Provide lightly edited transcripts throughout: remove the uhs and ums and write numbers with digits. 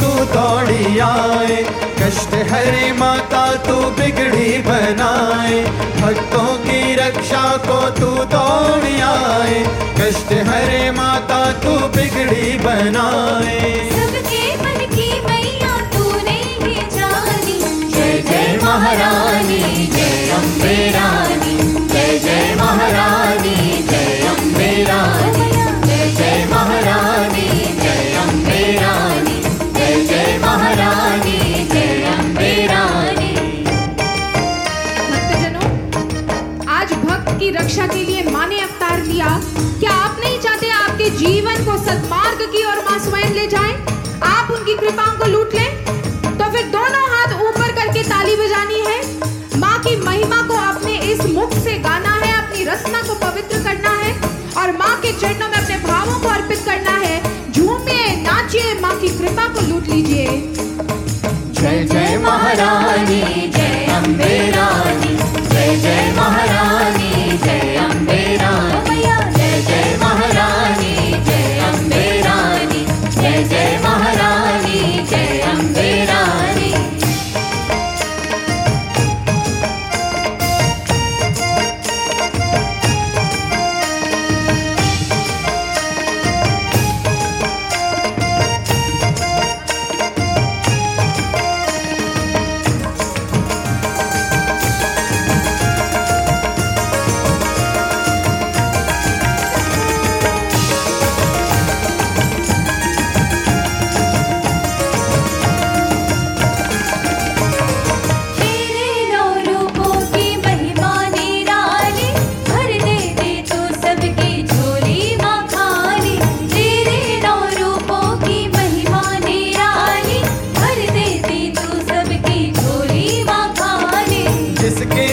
तू दौड़ी आए, कष्ट हरी माता तू बिगड़ी बनाए, भक्तों की रक्षा को तू दौड़ी आए, कष्ट हरी माता तू बिगड़ी बनाए। सबके मन की मैया तूने ही जानी, जय जय महारानी जय अम्बे रानी, जय जय महारानी जय अम्बे रानी, जय जय महारानी जय अम्बे रानी, जय जय महारानी जय अम्बे रानी। भक्तजनों, आज भक्त की रक्षा के लिए माँ ने अवतार लिया। क्या आप नहीं चाहते आपके जीवन को सद्मार्ग की ओर माँ स्वयं ले जाए, आप उनकी कृपाओं को लूट लें? तो फिर दोनों हाथ ऊपर करके ताली बजानी है, माँ की महिमा को अपने इस मुख से गाना है, अपनी रचना को पवित्र करना है और माँ के चरणों में अपने भावों को अर्पित करना है। झूमिए, नाचिए, माँ की कृपा को लूट लीजिए। जय जय महारानी जय अम्बे रानी, जय जय महारानी जय अम्बे रानी, जय जय महारानी जय अम्बे रानी, जय जय महारानी जय अम्बे रानी। जिसके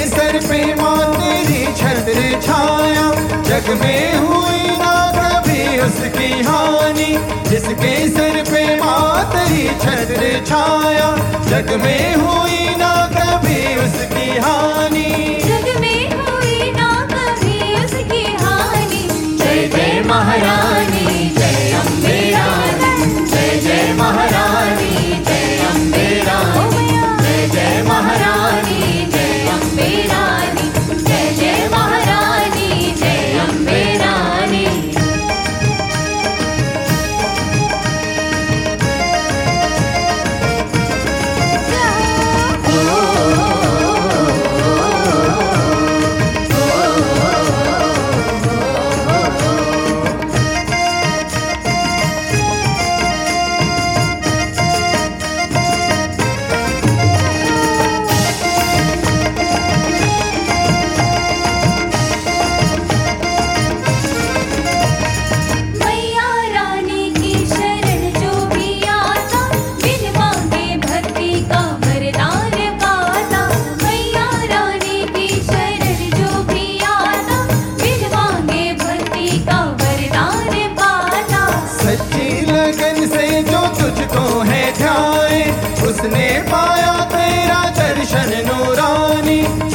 सर पे माँ तेरी छत्र छाया, जग में हुई ना कभी उसकी हानि, जग में हुई ना कभी उसकी हानि। जय जय महारानी जय अम्बे रानी, जय जय महारानी जय अम्बे रानी, जय जय महारानी जय अम्बे रानी, जय जय महारानी जय अम्बे रानी।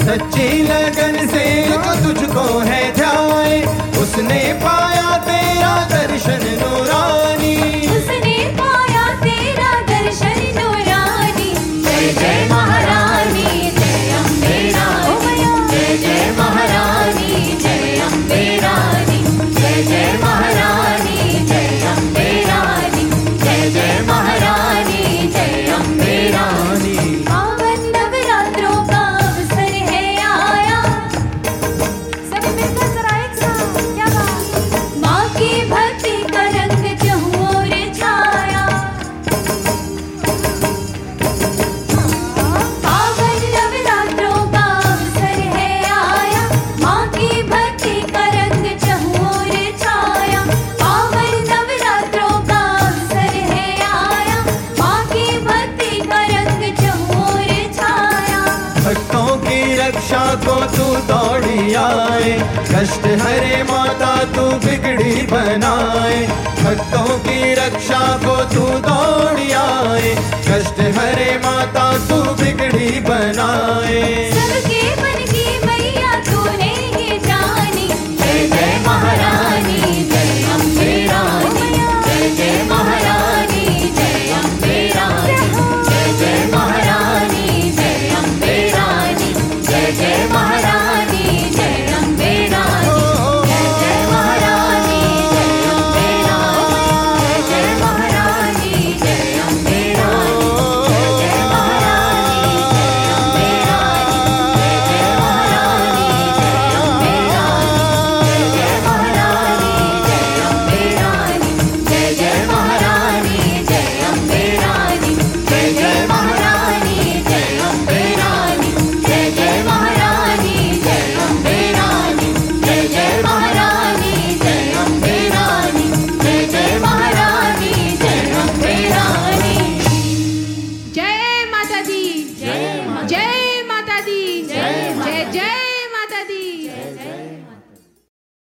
सच्ची लगन से जो तुझको है ध्याए, उसने पाया तेरा दर्शन नूरानी, उसने पाया तेरा दर्शन नूरानी। जय जय महारानी जय अम्बे रानी, जय जय महारानी जय अम्बे रानी, जय जय महारानी जय अम्बे रानी, जय जय महारानी जय अम्बे रानी। कष्ट हरे माता तू बिगड़ी बनाए, भक्तों की रक्षा को तू दौड़ी आए, कष्ट हरे माता तू